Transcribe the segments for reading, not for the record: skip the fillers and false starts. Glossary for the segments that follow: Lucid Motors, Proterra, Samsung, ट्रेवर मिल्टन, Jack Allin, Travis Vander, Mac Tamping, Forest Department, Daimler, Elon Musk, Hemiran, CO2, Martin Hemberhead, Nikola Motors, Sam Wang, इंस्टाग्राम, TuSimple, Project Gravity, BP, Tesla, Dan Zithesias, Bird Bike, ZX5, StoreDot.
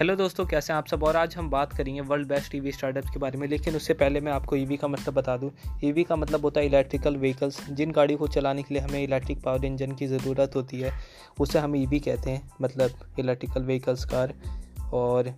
Hello दोस्तों, कैसे हैं आप सब। और आज हम बात करेंगे वर्ल्ड बेस्ट ईवी स्टार्टअप्स के बारे में। लेकिन उससे पहले मैं आपको ईवी का मतलब बता दूं। ईवी का मतलब होता है इलेक्ट्रिकल व्हीकल्स। जिन गाड़ी को चलाने के लिए हमें इलेक्ट्रिक पावर इंजन की ज़रूरत होती है उसे हम ईवी कहते हैं, मतलब इलेक्ट्रिकल व्हीकल्स कार। और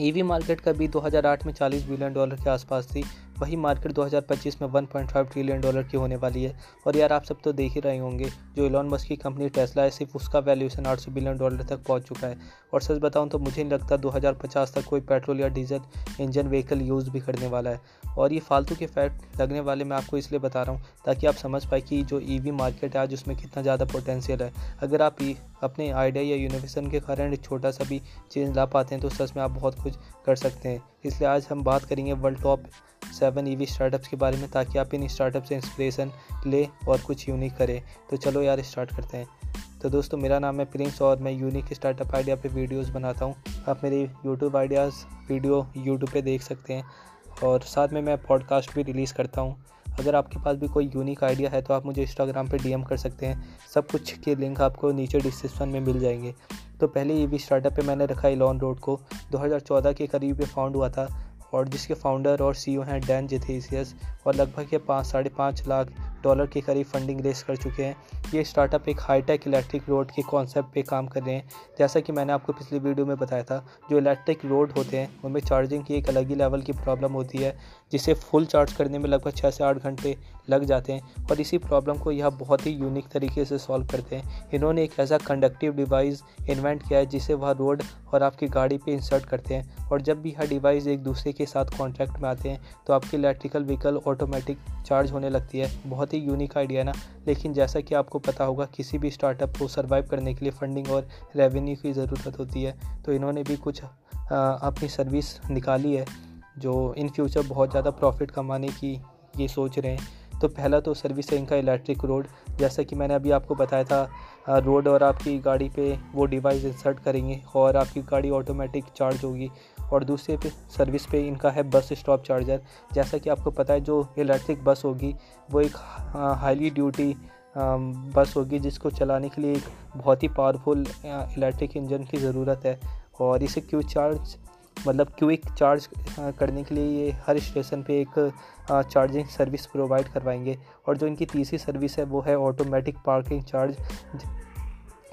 ईवी मार्केट का भी 2008 में $40 बिलियन के आसपास थी। वही मार्केट 2025 में $1.5 ट्रिलियन की होने वाली है। और यार आप सब तो देख ही रहे होंगे, जो एलॉन मस्क की कंपनी टेस्ला है, सिर्फ उसका वैल्यूएशन $800 बिलियन तक पहुंच चुका है। और सच बताऊं तो मुझे नहीं लगता 2050 तक कोई पेट्रोल या डीजल इंजन व्हीकल यूज़ भी करने वाला है। और ये फालतू के फैक्ट लगने वाले मैं आपको इसलिए बता रहा हूँ ताकि आप समझ पाए कि जो ईवी मार्केट है आज उसमें कितना ज़्यादा पोटेंशियल है। अगर आप अपने आइडिया या इनोवेशन के कारण एक छोटा सा भी चेंज ला पाते हैं तो सच में आप बहुत कुछ कर सकते हैं। इसलिए आज हम बात करेंगे वर्ल्ड टॉप 7 ईवी स्टार्टअप्स के बारे में, ताकि आप इन स्टार्टअप से इंस्पिरेशन ले और कुछ यूनिक करें। तो चलो यार स्टार्ट करते हैं। तो दोस्तों मेरा नाम है प्रिंस और मैं यूनिक स्टार्टअप आइडिया पे वीडियोस बनाता हूँ। आप मेरे यूट्यूब आइडियाज़ वीडियो यूट्यूब पे देख सकते हैं और साथ में मैं पॉडकास्ट भी रिलीज़ करता हूँ। अगर आपके पास भी कोई यूनिक आइडिया है तो आप मुझे इंस्टाग्राम पे डीएम कर सकते हैं। सब कुछ के लिंक आपको नीचे डिस्क्रिप्शन में मिल जाएंगे। तो पहले ईवी स्टार्टअप पे मैंने रखा एलॉन रोड को। 2014 के करीब ये फाउंड हुआ था और जिसके फाउंडर और सीईओ हैं डैन जिथेसियस। और लगभग ये $5.5 लाख के करीब फंडिंग रेस कर चुके हैं। ये स्टार्टअप एक हाईटेक इलेक्ट्रिक रोड के कॉन्सेप्ट पे काम कर रहे हैं। जैसा कि मैंने आपको पिछली वीडियो में बताया था, जो इलेक्ट्रिक रोड होते हैं उनमें चार्जिंग की एक अलग ही लेवल की प्रॉब्लम होती है, जिसे फुल चार्ज करने में लगभग 6 से 8 घंटे लग जाते हैं। और इसी प्रॉब्लम को यह बहुत ही यूनिक तरीके से सॉल्व करते हैं। इन्होंने एक ऐसा कंडक्टिव डिवाइस इन्वेंट किया है जिसे वह रोड और आपकी गाड़ी पे इंसर्ट करते हैं। और जब भी यह डिवाइस एक दूसरे के साथ कॉन्टैक्ट में आते हैं तो आपकी इलेक्ट्रिकल व्हीकल ऑटोमेटिक चार्ज होने लगती है। बहुत ही यूनिक आइडिया ना। लेकिन जैसा कि आपको पता होगा, किसी भी स्टार्टअप को सर्वाइव करने के लिए फंडिंग और रेवेन्यू की ज़रूरत होती है। तो इन्होंने भी कुछ अपनी सर्विस निकाली है जो इन फ्यूचर बहुत ज़्यादा प्रॉफिट कमाने की ये सोच रहे हैं। तो पहला तो सर्विस है इनका इलेक्ट्रिक रोड। जैसा कि मैंने अभी आपको बताया था, रोड और आपकी गाड़ी पे वो डिवाइस इंसर्ट करेंगे और आपकी गाड़ी ऑटोमेटिक चार्ज होगी। और दूसरे पे सर्विस पे इनका है बस स्टॉप चार्जर। जैसा कि आपको पता है, जो इलेक्ट्रिक बस होगी वो एक हाईली ड्यूटी बस होगी जिसको चलाने के लिए एक बहुत ही पावरफुल इलेक्ट्रिक इंजन की ज़रूरत है। और इसे क्विक चार्ज करने के लिए ये हर स्टेशन पे एक चार्जिंग सर्विस प्रोवाइड करवाएंगे। और जो इनकी तीसरी सर्विस है वो है ऑटोमेटिक पार्किंग चार्ज।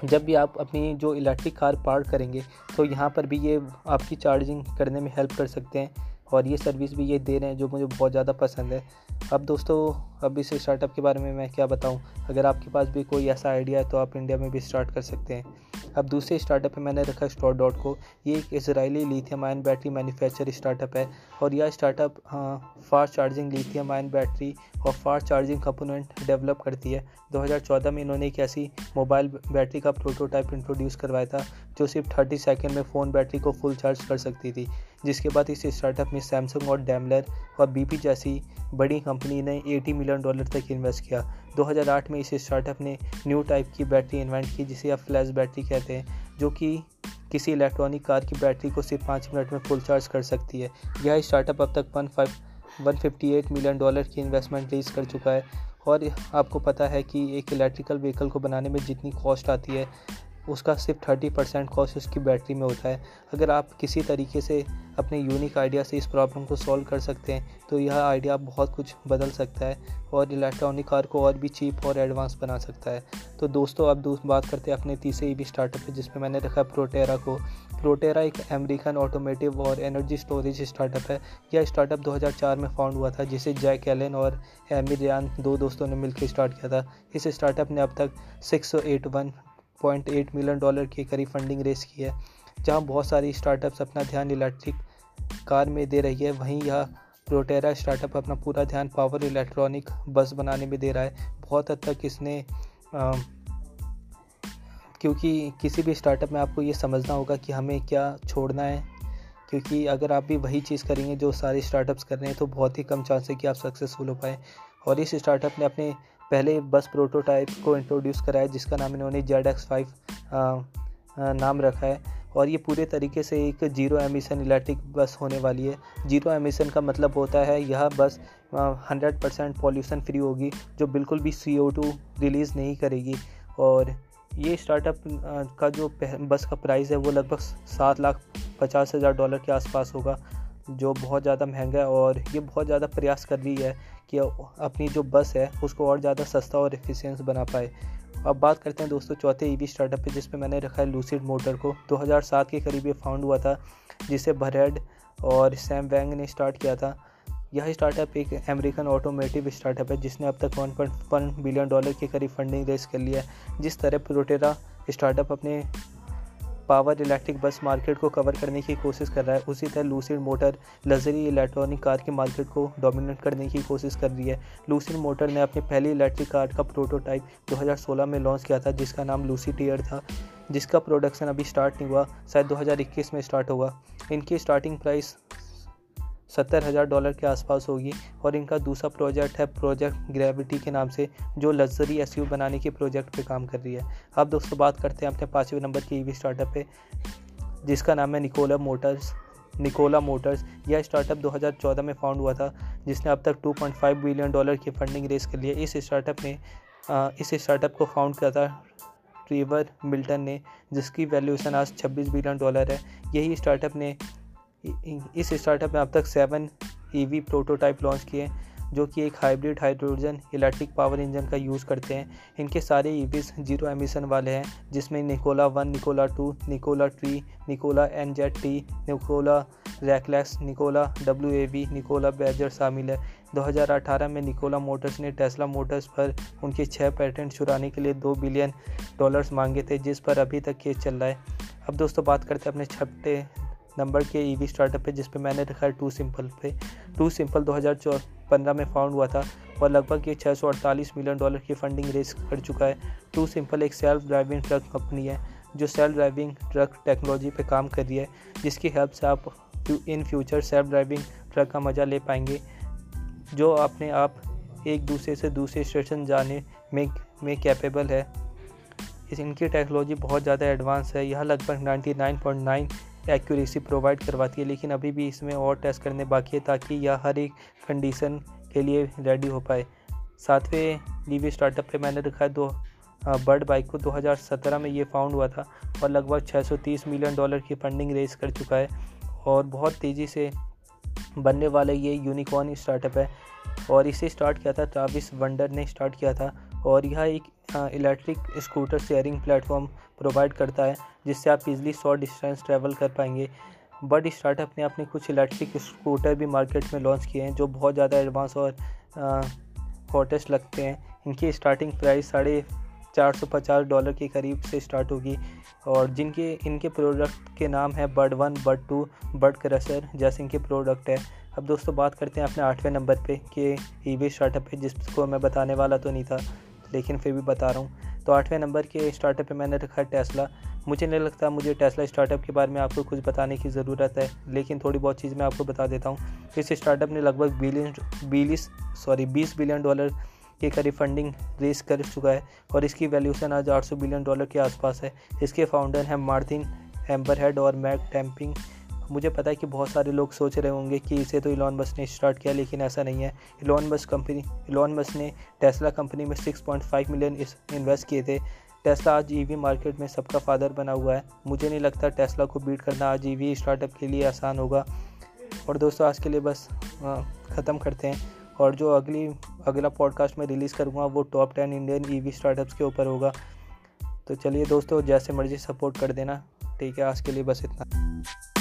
जब भी आप अपनी जो इलेक्ट्रिक कार पार्क करेंगे तो यहाँ पर भी ये आपकी चार्जिंग करने में हेल्प कर सकते हैं। और ये सर्विस भी ये दे रहे हैं जो मुझे बहुत ज़्यादा पसंद है। अब दोस्तों अब इस स्टार्टअप के बारे में मैं क्या बताऊं। अगर आपके पास भी कोई ऐसा आइडिया है तो आप इंडिया में भी स्टार्ट कर सकते हैं। अब दूसरे स्टार्टअप पे मैंने रखा StoreDot को। ये एक Israeli lithium ion battery manufacture startup है। और यह startup fast charging lithium ion battery और फास्ट चार्जिंग कंपोनेंट डेवलप करती है। 2014 में इन्होंने एक ऐसी मोबाइल बैटरी का प्रोटोटाइप इंट्रोड्यूस करवाया था जो सिर्फ 30 सेकेंड में फ़ोन बैटरी को फुल चार्ज कर सकती थी। जिसके बाद इस स्टार्टअप में सैमसंग और डैमलर और BP जैसी बड़ी कंपनी ने $80 मिलियन तक इन्वेस्ट किया। 2008 में इस स्टार्टअप ने न्यू टाइप की बैटरी इन्वेंट की जिसे आप फ्लैश बैटरी कहते हैं, जो कि किसी इलेक्ट्रॉनिक कार की बैटरी को सिर्फ 5 मिनट में फुल चार्ज कर सकती है। यह स्टार्टअप अब तक $158 मिलियन की इन्वेस्टमेंट रेज कर चुका है। और आपको पता है कि एक इलेक्ट्रिकल व्हीकल को बनाने में जितनी कॉस्ट आती है उसका सिर्फ 30% कॉस्ट उसकी बैटरी में होता है। अगर आप किसी तरीके से अपने यूनिक आइडिया से इस प्रॉब्लम को सॉल्व कर सकते हैं तो यह आइडिया बहुत कुछ बदल सकता है और इलेक्ट्रॉनिक कार को और भी चीप और एडवांस बना सकता है। तो दोस्तों अब बात करते हैं अपने तीसरे ईवी स्टार्टअप जिसमें मैंने रखा प्रोटेरा को। प्रोटेरा एक अमेरिकन ऑटोमेटिव और एनर्जी स्टोरेज स्टार्टअप है। यह स्टार्टअप 2004 में फाउंड हुआ था जिसे जैक एलिन और हेमिरान 2 दोस्तों ने मिलकर स्टार्ट किया था। इस स्टार्टअप ने अब तक $681.8 मिलियन के करीब फंडिंग रेस की है। जहां बहुत सारी स्टार्टअप्स अपना ध्यान इलेक्ट्रिक कार में दे रही है, वहीं यह प्रोटेरा स्टार्टअप अपना पूरा ध्यान पावर इलेक्ट्रॉनिक बस बनाने में दे रहा है। बहुत हद तक इसने क्योंकि किसी भी स्टार्टअप में आपको ये समझना होगा कि हमें क्या छोड़ना है, क्योंकि अगर आप भी वही चीज़ करेंगे जो सारे स्टार्टअप्स कर रहे हैं तो बहुत ही कम चांस है कि आप सक्सेसफुल हो पाएँ। और इस स्टार्टअप ने अपने पहले बस प्रोटोटाइप को इंट्रोड्यूस कराया जिसका नाम इन्होंने ZX5 नाम रखा है। और ये पूरे तरीके से एक जीरो एमिशन इलेक्ट्रिक बस होने वाली है। जीरो एमिशन का मतलब होता है यह बस 100% पॉल्यूशन फ्री होगी, जो बिल्कुल भी CO2 रिलीज़ नहीं करेगी। और ये स्टार्टअप का जो बस का प्राइस है वो लगभग $7,50,000 के आसपास होगा, जो बहुत ज़्यादा महंगा है। और ये बहुत ज़्यादा प्रयास कर रही है कि अपनी जो बस है उसको और ज़्यादा सस्ता और एफिशिएंट बना पाए। अब बात करते हैं दोस्तों चौथे ईवी स्टार्टअप पे, जिस पे मैंने रखा है लूसिड मोटर को। 2007 के करीब ये फाउंड हुआ था, जिसे बरेड और सैम वैंग ने स्टार्ट किया था। यह स्टार्टअप एक अमेरिकन ऑटोमेटिव स्टार्टअप है, जिसने अब तक $1.1 बिलियन के करीब फंडिंग रेस कर लिया है। जिस तरह प्रोटेरा स्टार्टअप अपने पावर इलेक्ट्रिक बस मार्केट को कवर करने की कोशिश कर रहा है, उसी तरह Lucid motor luxury electronic car के मार्केट को डोमिनेट करने की कोशिश कर रही है। लूसिड मोटर ने अपनी पहली इलेक्ट्रिक कार का प्रोटोटाइप 2016 में लॉन्च किया था, जिसका नाम लूसिड एयर था, जिसका प्रोडक्शन अभी स्टार्ट नहीं हुआ, शायद 2021 में स्टार्ट होगा। इनकी स्टार्टिंग प्राइस $70,000 के आसपास होगी। और इनका दूसरा प्रोजेक्ट है प्रोजेक्ट ग्रेविटी के नाम से, जो लग्जरी एसयूवी बनाने के प्रोजेक्ट पे काम कर रही है। अब दोस्तों बात करते हैं अपने पाँचवें नंबर की ईवी स्टार्टअप पे, जिसका नाम है निकोला मोटर्स। यह स्टार्टअप 2014 में फाउंड हुआ था, जिसने अब तक $2.5 बिलियन की फंडिंग रेस कर लिया। इस स्टार्टअप को फाउंड किया था ट्रेवर मिल्टन ने, जिसकी वैल्यूएशन आज $26 बिलियन है। इस स्टार्टअप ने अब तक 7 ईवी प्रोटोटाइप लॉन्च किए, जो कि एक hybrid hydrogen electric power engine का यूज़ करते हैं। इनके सारे ईवीज 0 एमिशन वाले हैं, जिसमें Nikola 1, Nikola 2, Nikola 3, Nikola NZT, Nikola reckless, Nikola WAV, Nikola Badger शामिल है। 2018 में निकोला मोटर्स ने टेस्ला मोटर्स पर उनके 6 पेटेंट चुराने के लिए $2 बिलियन मांगे थे, जिस पर अभी तक केस चल रहा है। अब दोस्तों बात करते हैं अपने छठे नंबर के ईवी स्टार्टअप पे, जिस पे मैंने रखा है टू सिंपल। 2015 में फाउंड हुआ था और लगभग ये $648 मिलियन की फंडिंग रेस कर चुका है। टू सिंपल एक सेल्फ ड्राइविंग ट्रक कंपनी है, जो सेल्फ ड्राइविंग ट्रक टेक्नोलॉजी पे काम कर रही है, जिसकी हेल्प से आप इन फ्यूचर सेल्फ ड्राइविंग ट्रक का मज़ा ले पाएंगे, जो अपने आप एक दूसरे से दूसरे स्टेशन जाने में कैपेबल है। इनकी टेक्नोलॉजी बहुत ज़्यादा एडवांस है। यह लगभग 99.9 एक्यूरेसी प्रोवाइड करवाती है, लेकिन अभी भी इसमें और टेस्ट करने बाकी है, ताकि यह हर एक कंडीशन के लिए रेडी हो पाए। सातवें ईवी स्टार्टअप पे मैंने रखा है बर्ड बाइक को। 2017 में ये फाउंड हुआ था और लगभग $630 मिलियन की फंडिंग रेस कर चुका है। और बहुत तेज़ी से बनने वाला ये यूनिकॉर्न स्टार्टअप है, और इसे स्टार्ट किया था ट्रैविस वंडर ने स्टार्ट किया था। और यह एक electric scooter sharing platform provide करता है, जिससे आप इजली शॉर्ट डिस्टेंस ट्रैवल कर पाएंगे। बट स्टार्टअप ने अपने कुछ इलेक्ट्रिक स्कूटर भी मार्केट में लॉन्च किए हैं, जो बहुत ज़्यादा एडवांस और हॉटेस्ट लगते हैं। इनकी स्टार्टिंग प्राइस $450 के करीब से स्टार्ट होगी। और इनके प्रोडक्ट के नाम है बर्ड 1, बर्ड 2, बर्ड क्रशर जैसे इनके प्रोडक्ट है। अब दोस्तों बात करते हैं अपने 8वें नंबर पे कि ईवी स्टार्टअप है, जिसको मैं बताने वाला तो नहीं था, लेकिन फिर भी बता रहा हूँ। तो 8वें नंबर के स्टार्टअप पे मैंने रखा है टेस्ला। मुझे नहीं लगता मुझे टेस्ला स्टार्टअप के बारे में आपको कुछ बताने की ज़रूरत है, लेकिन थोड़ी बहुत चीज़ मैं आपको बता देता हूँ। इस स्टार्टअप ने लगभग 20 बिलियन डॉलर के करीब फंडिंग रेस कर चुका है, और इसकी वैल्यूएशन आज $800 बिलियन के आसपास है। इसके फाउंडर हैं मार्टिन हेम्बरहेड और मैक टैम्पिंग। मुझे पता है कि बहुत सारे लोग सोच रहे होंगे कि इसे तो इलॉन मस्क ने स्टार्ट किया, लेकिन ऐसा नहीं है। इलॉन मस्क ने टेस्ला कंपनी में 6.5 मिलियन इन्वेस्ट किए थे। टेस्ला आज ईवी मार्केट में सबका फादर बना हुआ है। मुझे नहीं लगता टेस्ला को बीट करना आज ईवी स्टार्टअप के लिए आसान होगा। और दोस्तों आज के लिए बस ख़त्म करते हैं, और जो अगला पॉडकास्ट में रिलीज़ करूँगा वो टॉप 10 इंडियन ईवी स्टार्टअप्स के ऊपर होगा। तो चलिए दोस्तों, जैसे मर्जी सपोर्ट कर देना, ठीक है। आज के लिए बस इतना।